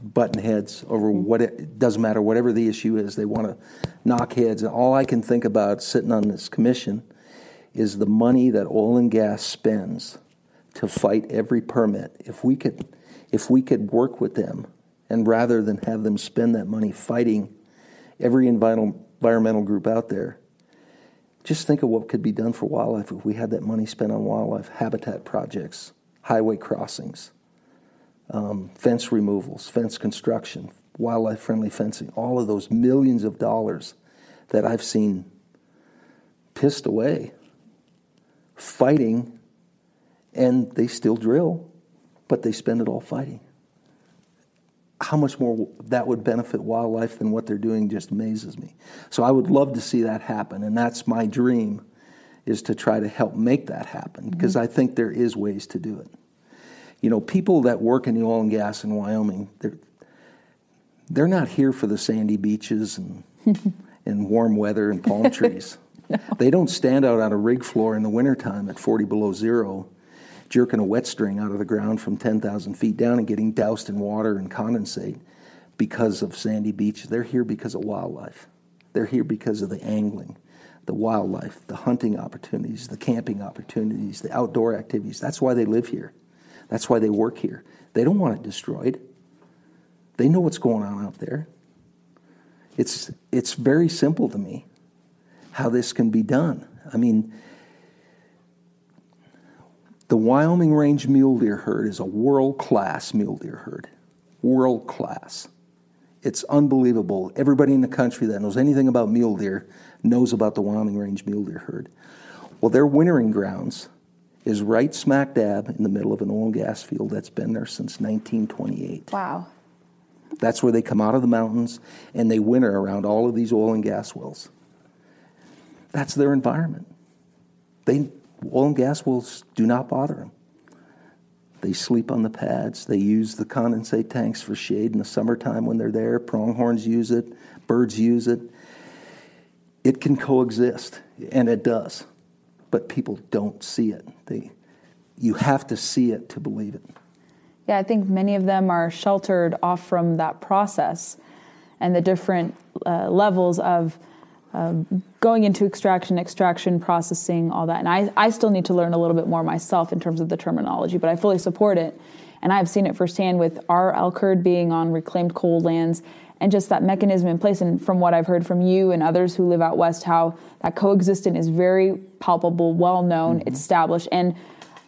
button heads over what it doesn't matter, whatever the issue is. They want to knock heads. And all I can think about sitting on this commission is the money that oil and gas spends to fight every permit. If we could work with them, and rather than have them spend that money fighting every environmental group out there, just think of what could be done for wildlife if we had that money spent on wildlife, habitat projects, highway crossings, fence removals, fence construction, wildlife-friendly fencing, all of those millions of dollars that I've seen pissed away fighting, and they still drill, but they spend it all fighting. How much more that would benefit wildlife than what they're doing just amazes me. So I would love to see that happen, and that's my dream, is to try to help make that happen, because mm-hmm. I think there is ways to do it. People that work in the oil and gas in Wyoming, they're not here for the sandy beaches and and warm weather and palm trees. No. They don't stand out on a rig floor in the wintertime at 40 below zero jerking a wet string out of the ground from 10,000 feet down and getting doused in water and condensate because of sandy beach. They're here because of wildlife. They're here because of the angling, the wildlife, the hunting opportunities, the camping opportunities, the outdoor activities. That's why they live here. That's why they work here. They don't want it destroyed. They know what's going on out there. It's very simple to me how this can be done. The Wyoming Range Mule Deer Herd is a world-class mule deer herd. World-class. It's unbelievable. Everybody in the country that knows anything about mule deer knows about the Wyoming Range Mule Deer Herd. Well, their wintering grounds is right smack dab in the middle of an oil and gas field that's been there since 1928. Wow. That's where they come out of the mountains, and they winter around all of these oil and gas wells. That's their environment. Oil and gas wells do not bother them. They sleep on the pads. They use the condensate tanks for shade in the summertime when they're there. Pronghorns use it. Birds use it. It can coexist, and it does. But people don't see it. You have to see it to believe it. Yeah, I think many of them are sheltered off from that process and the different levels of going into extraction, processing, all that. And I still need to learn a little bit more myself in terms of the terminology, but I fully support it. And I've seen it firsthand with our elk herd being on reclaimed coal lands and just that mechanism in place. And from what I've heard from you and others who live out west, how that coexistence is very palpable, well-known, mm-hmm. established. And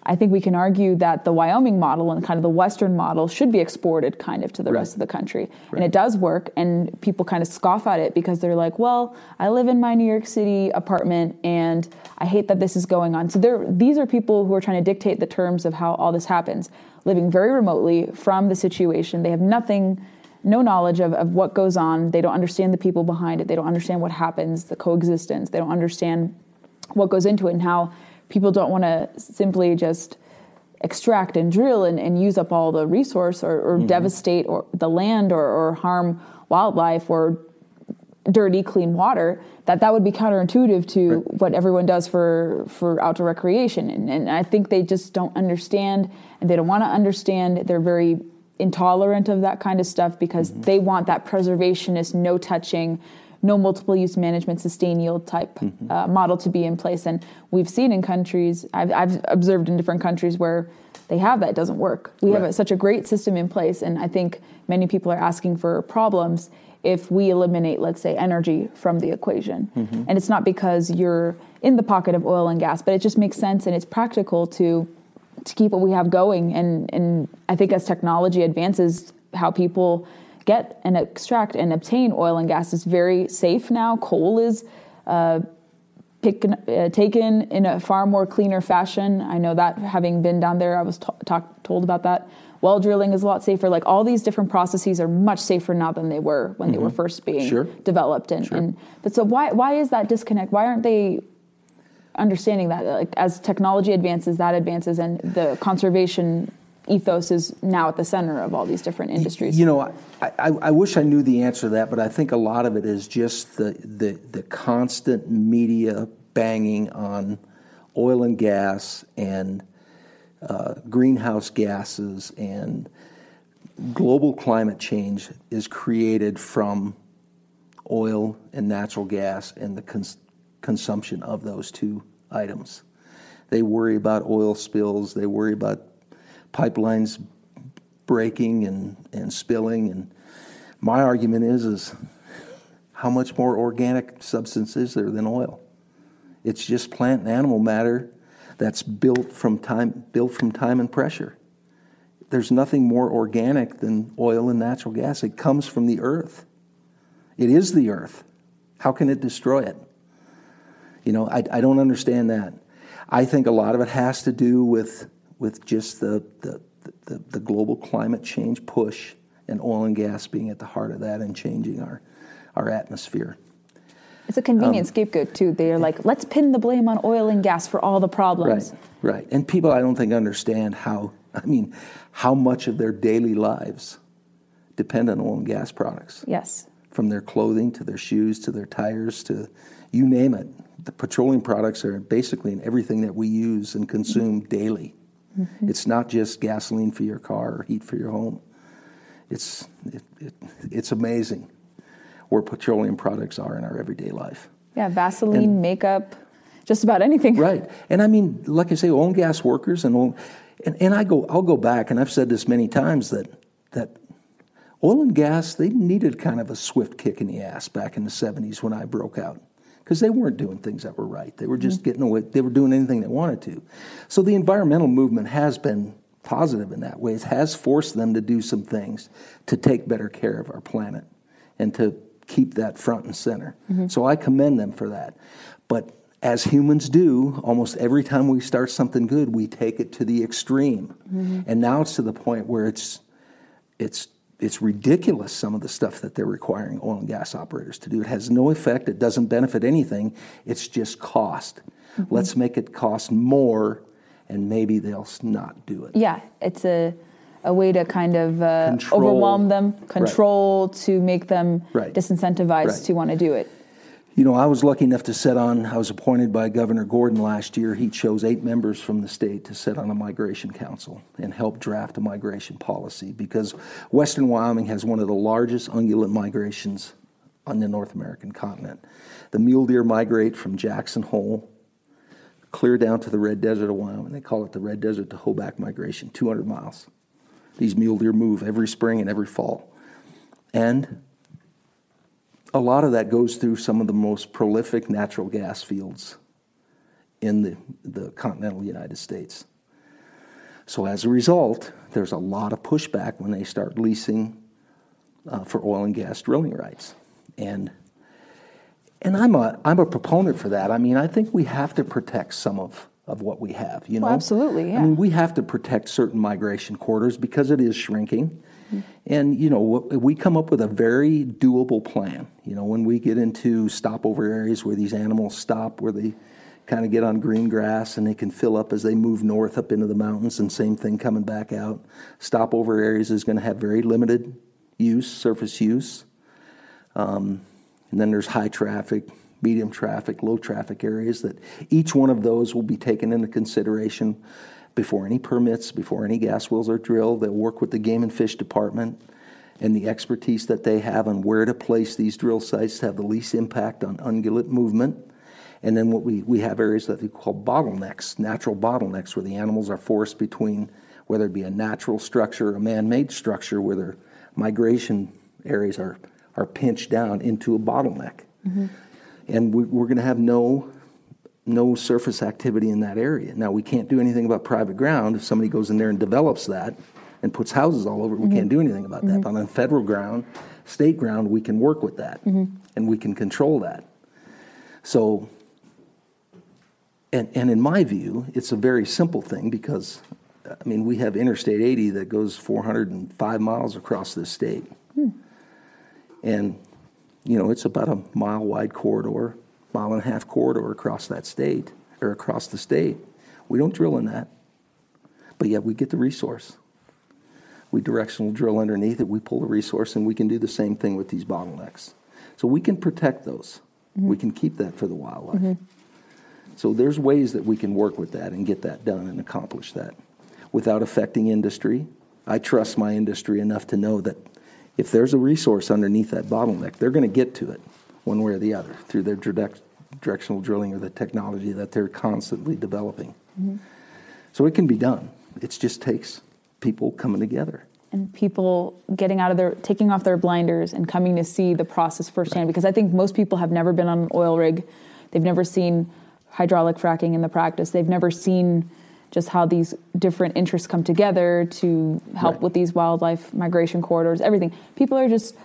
I think we can argue that the Wyoming model and kind of the Western model should be exported kind of to the right. rest of the country. Right. And it does work, and people kind of scoff at it because they're like, well, I live in my New York City apartment, and I hate that this is going on. So these are people who are trying to dictate the terms of how all this happens, living very remotely from the situation. They have no knowledge of what goes on. They don't understand the people behind it. They don't understand what happens, the coexistence. They don't understand what goes into it and how people don't want to simply just extract and drill and use up all the resource or mm-hmm. devastate or the land or harm wildlife or dirty, clean water, that would be counterintuitive to right. what everyone does for outdoor recreation. And I think they just don't understand, and they don't want to understand. They're very intolerant of that kind of stuff because mm-hmm. they want that preservationist, no touching, no multiple use management, sustain yield type mm-hmm. Model to be in place. And we've seen in countries, I've observed in different countries where they have that, it doesn't work. We right. have such a great system in place. And I think many people are asking for problems if we eliminate, let's say, energy from the equation. Mm-hmm. And it's not because you're in the pocket of oil and gas, but it just makes sense and it's practical to keep what we have going. And I think as technology advances, how people get and extract and obtain oil and gas is very safe now. Coal is taken in a far more cleaner fashion. I know that, having been down there, I was told about that. Well drilling is a lot safer. Like, all these different processes are much safer now than they were when mm-hmm. they were first being sure. developed. But so why is that disconnect? Why aren't they understanding that? Like, as technology advances, that advances, and the conservation ethos is now at the center of all these different industries. You know, I wish I knew the answer to that, but I think a lot of it is just the constant media banging on oil and gas and greenhouse gases, and global climate change is created from oil and natural gas and the consumption of those two items. They worry about oil spills. They worry about pipelines breaking and spilling. And my argument is how much more organic substance is there than oil? It's just plant and animal matter that's built from time and pressure. There's nothing more organic than oil and natural gas. It comes from the earth. It is the earth. How can it destroy it? You know, I don't understand that. I think a lot of it has to do with just the global climate change push, and oil and gas being at the heart of that and changing our atmosphere. It's a convenient scapegoat, too. They're like, let's pin the blame on oil and gas for all the problems. Right. And people, I don't think, understand how much of their daily lives depend on oil and gas products. Yes. From their clothing to their shoes to their tires to you name it. The petroleum products are basically in everything that we use and consume mm-hmm. daily. Mm-hmm. It's not just gasoline for your car or heat for your home. It's amazing where petroleum products are in our everyday life. Yeah, Vaseline, makeup, just about anything. Right, and I mean, like I say, oil and gas workers and I'll go back, and I've said this many times that oil and gas, they needed kind of a swift kick in the ass back in the 70s when I broke out. Because they weren't doing things that were right. They were just mm-hmm. getting away. They were doing anything they wanted to. So the environmental movement has been positive in that way. It has forced them to do some things to take better care of our planet and to keep that front and center. Mm-hmm. So I commend them for that. But as humans do, almost every time we start something good, we take it to the extreme. Mm-hmm. And now it's to the point where it's ridiculous, some of the stuff that they're requiring oil and gas operators to do. It has no effect. It doesn't benefit anything. It's just cost. Mm-hmm. Let's make it cost more, and maybe they'll not do it. Yeah, it's a way to kind of overwhelm them, control, right, to make them disincentivized to want to do it. You know, I was lucky enough to sit on, I was appointed by Governor Gordon last year. He chose 8 members from the state to sit on a migration council and help draft a migration policy, because Western Wyoming has one of the largest ungulate migrations on the North American continent. The mule deer migrate from Jackson Hole clear down to the Red Desert of Wyoming. They call it the Red Desert to Hoback migration, 200 miles. These mule deer move every spring and every fall. And a lot of that goes through some of the most prolific natural gas fields in the continental United States. So as a result, there's a lot of pushback when they start leasing for oil and gas drilling rights. And I'm a proponent for that. I mean, I think we have to protect some of what we have, you know? Well, absolutely, yeah. I mean, we have to protect certain migration corridors because it is shrinking. And, you know, we come up with a very doable plan. You know, when we get into stopover areas where these animals stop, where they kind of get on green grass and they can fill up as they move north up into the mountains, and same thing coming back out. Stopover areas is going to have very limited use, surface use. And then there's high traffic, medium traffic, low traffic areas that each one of those will be taken into consideration before any permits, before any gas wells are drilled. They'll work with the Game and Fish Department and the expertise that they have on where to place these drill sites to have the least impact on ungulate movement. And then what we have areas that we call bottlenecks, natural bottlenecks, where the animals are forced between, whether it be a natural structure or a man-made structure, where their migration areas are pinched down into a bottleneck. Mm-hmm. And we're going to have no surface activity in that area. Now, we can't do anything about private ground. If somebody goes in there and develops that and puts houses all over it, we mm-hmm. can't do anything about that. Mm-hmm. But on federal ground, state ground, we can work with that, mm-hmm. and we can control that. So, and in my view, it's a very simple thing, because, I mean, we have Interstate 80 that goes 405 miles across this state. Mm. And, you know, it's about a mile-wide corridor, mile and a half corridor across that state, or across the state. We don't drill in that, but yet we get the resource. We directional drill underneath it, we pull the resource, and we can do the same thing with these bottlenecks. So we can protect those. Mm-hmm. We can keep that for the wildlife. Mm-hmm. So there's ways that we can work with that and get that done and accomplish that without affecting industry. I trust my industry enough to know that if there's a resource underneath that bottleneck, they're going to get to it one way or the other, through their directional drilling or the technology that they're constantly developing. Mm-hmm. So it can be done. It just takes people coming together. And people getting out of taking off their blinders and coming to see the process firsthand, because I think most people have never been on an oil rig. They've never seen hydraulic fracking in the practice. They've never seen just how these different interests come together to help with these wildlife migration corridors, everything. People are just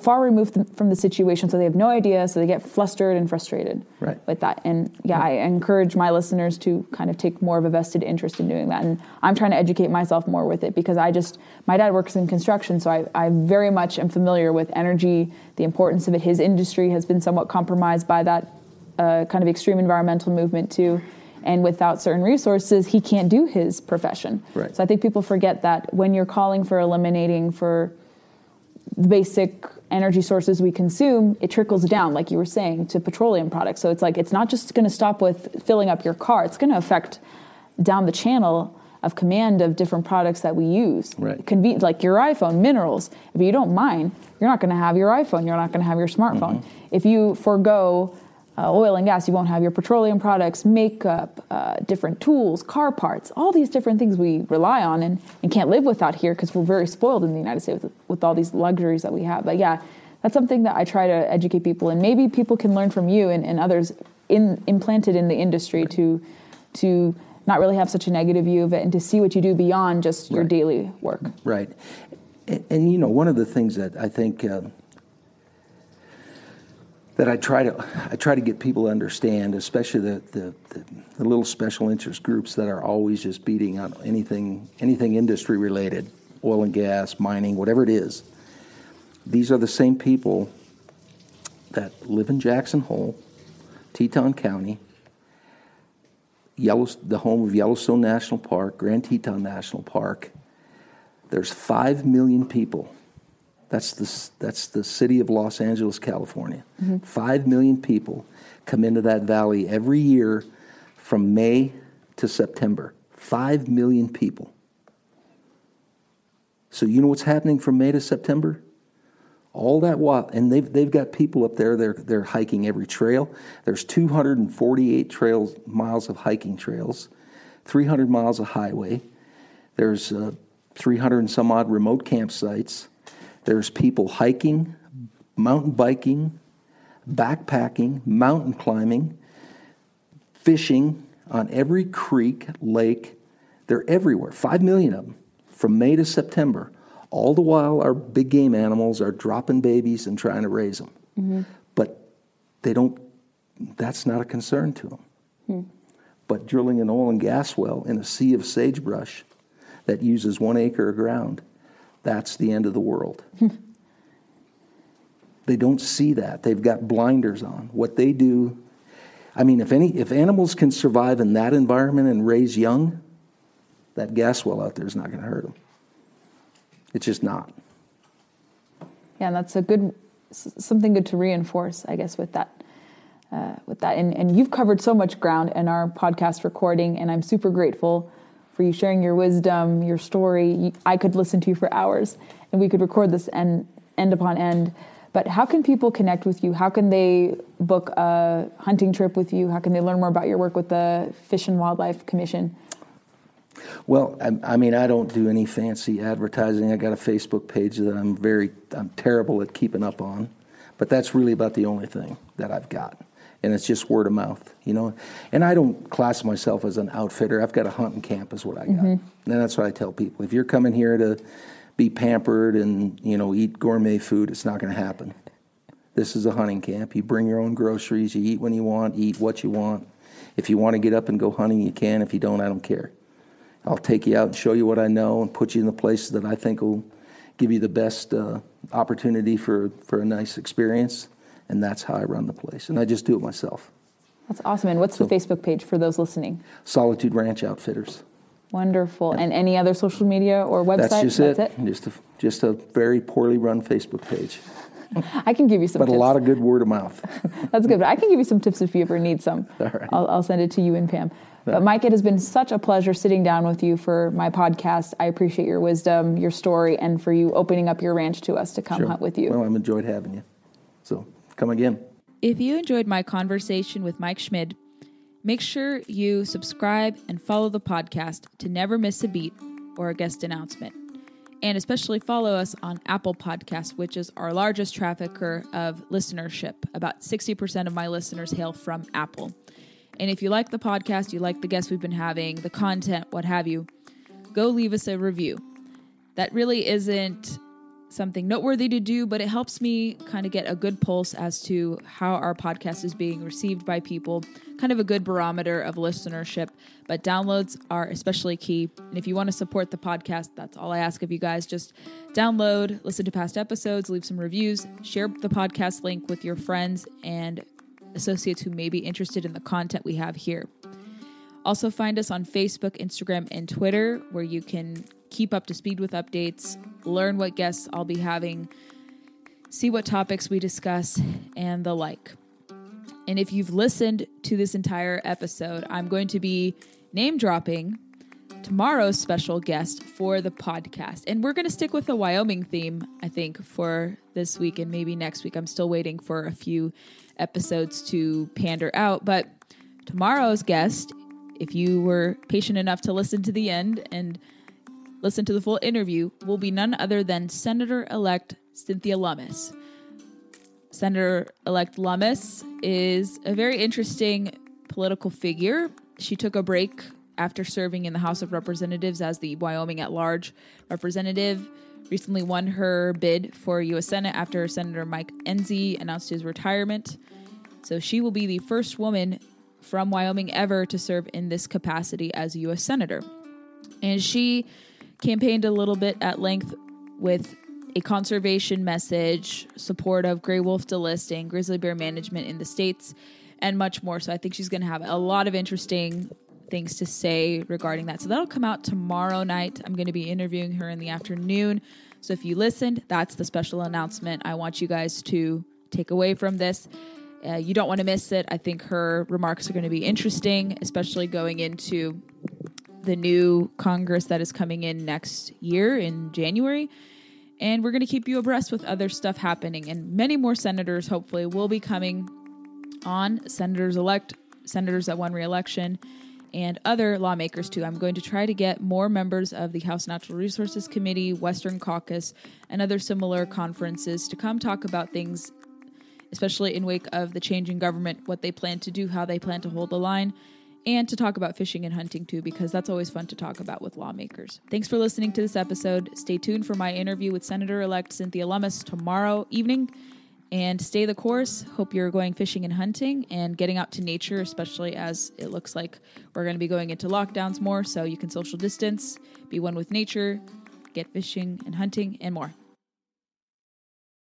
far removed from the situation, so they have no idea, so they get flustered and frustrated with that. And I encourage my listeners to kind of take more of a vested interest in doing that. And I'm trying to educate myself more with it, because my dad works in construction, so I very much am familiar with energy, the importance of it. His industry has been somewhat compromised by that kind of extreme environmental movement too. And without certain resources, he can't do his profession. Right. So I think people forget that when you're calling for eliminating for the basic energy sources we consume, it trickles down, like you were saying, to petroleum products. So it's like, it's not just going to stop with filling up your car. It's going to affect down the channel of command of different products that we use. Right. Like your iPhone, minerals. If you don't mine, you're not going to have your iPhone. You're not going to have your smartphone. Mm-hmm. If you forego oil and gas, you won't have your petroleum products, makeup, different tools, car parts, all these different things we rely on and can't live without here, because we're very spoiled in the United States with all these luxuries that we have. But yeah, that's something that I try to educate people, and maybe people can learn from you and others implanted in the industry to not really have such a negative view of it, and to see what you do beyond just your daily work. Right. And you know, one of the things that I think... that I try to get people to understand, especially the little special interest groups that are always just beating on anything industry related, oil and gas, mining, whatever it is. These are the same people that live in Jackson Hole, Teton County, the home of Yellowstone National Park, Grand Teton National Park. There's 5 million people. That's the city of Los Angeles, California. Mm-hmm. 5 million people come into that valley every year from May to September. 5 million people. So you know what's happening from May to September? All that while, and they've got people up there. They're hiking every trail. There's 248 miles of hiking trails, 300 miles of highway. There's 300 and some odd remote campsites. There's people hiking, mountain biking, backpacking, mountain climbing, fishing on every creek, lake. They're everywhere. 5 million of them from May to September. All the while, our big game animals are dropping babies and trying to raise them. Mm-hmm. But they don't, that's not a concern to them. Mm. But drilling an oil and gas well in a sea of sagebrush that uses 1 acre of ground, that's the end of the world. They don't see that. They've got blinders on. What they do, I mean, if animals can survive in that environment and raise young, that gas well out there is not going to hurt them. It's just not. Yeah, and that's a good, something good to reinforce, I guess, with that. And you've covered so much ground in our podcast recording, and I'm super grateful for you sharing your wisdom, your story. I could listen to you for hours, and we could record this end upon end. But how can people connect with you? How can they book a hunting trip with you? How can they learn more about your work with the Fish and Wildlife Commission? Well, I mean, I don't do any fancy advertising. I got a Facebook page that I'm terrible at keeping up on, but that's really about the only thing that I've got, and it's just word of mouth, you know. And I don't class myself as an outfitter. I've got a hunt and camp is what I got, mm-hmm. and that's what I tell people. If you're coming here to be pampered and, you know, eat gourmet food, it's not going to happen. This is a hunting camp. You bring your own groceries. You eat when you want. Eat what you want. If you want to get up and go hunting, you can. If you don't, I don't care. I'll take you out and show you what I know and put you in the places that I think will give you the best opportunity for a nice experience. And that's how I run the place. And I just do it myself. That's awesome. And what's the Facebook page for those listening? Solitude Ranch Outfitters. Wonderful. And any other social media or website? That's just it. Just a very poorly run Facebook page. I can give you some tips. But a lot of good word of mouth. That's good. But I can give you some tips if you ever need some. All right. I'll send it to you and Pam. But Mike, it has been such a pleasure sitting down with you for my podcast. I appreciate your wisdom, your story, and for you opening up your ranch to us to come hunt with you. Well, I've enjoyed having you. So come again. If you enjoyed my conversation with Mike Schmidt, make sure you subscribe and follow the podcast to never miss a beat or a guest announcement. And especially follow us on Apple Podcasts, which is our largest trafficker of listenership. About 60% of my listeners hail from Apple. And if you like the podcast, you like the guests we've been having, the content, what have you, go leave us a review. That really isn't something noteworthy to do, but it helps me kind of get a good pulse as to how our podcast is being received by people, kind of a good barometer of listenership. But downloads are especially key. And if you want to support the podcast, that's all I ask of you guys. Just download, listen to past episodes, leave some reviews, share the podcast link with your friends and associates who may be interested in the content we have here. Also find us on Facebook, Instagram, and Twitter, where you can keep up to speed with updates, learn what guests I'll be having, see what topics we discuss, and the like. And if you've listened to this entire episode, I'm going to be name dropping tomorrow's special guest for the podcast. And we're going to stick with the Wyoming theme, I think, for this week and maybe next week. I'm still waiting for a few episodes to pander out. But tomorrow's guest, if you were patient enough to listen to the end and listen to the full interview, will be none other than Senator-elect Cynthia Lummis. Senator-elect Lummis is a very interesting political figure. She took a break after serving in the House of Representatives as the Wyoming at-large representative, recently won her bid for U.S. Senate after Senator Mike Enzi announced his retirement. So she will be the first woman from Wyoming ever to serve in this capacity as a U.S. Senator. And she campaigned a little bit at length with a conservation message, support of gray wolf delisting, grizzly bear management in the states, and much more. So I think she's going to have a lot of interesting things to say regarding that. So that'll come out tomorrow night. I'm going to be interviewing her in the afternoon. So if you listened, that's the special announcement I want you guys to take away from this. You don't want to miss it. I think her remarks are going to be interesting, especially going into the new Congress that is coming in next year in January. And we're going to keep you abreast with other stuff happening. And many more senators, hopefully, will be coming on, senators-elect, senators that won re-election, and other lawmakers, too. I'm going to try to get more members of the House Natural Resources Committee, Western Caucus, and other similar conferences to come talk about things, especially in wake of the change in government, what they plan to do, how they plan to hold the line, and to talk about fishing and hunting, too, because that's always fun to talk about with lawmakers. Thanks for listening to this episode. Stay tuned for my interview with Senator-elect Cynthia Lummis tomorrow evening, and stay the course. Hope you're going fishing and hunting and getting out to nature, especially as it looks like we're going to be going into lockdowns more, so you can social distance, be one with nature, get fishing and hunting, and more.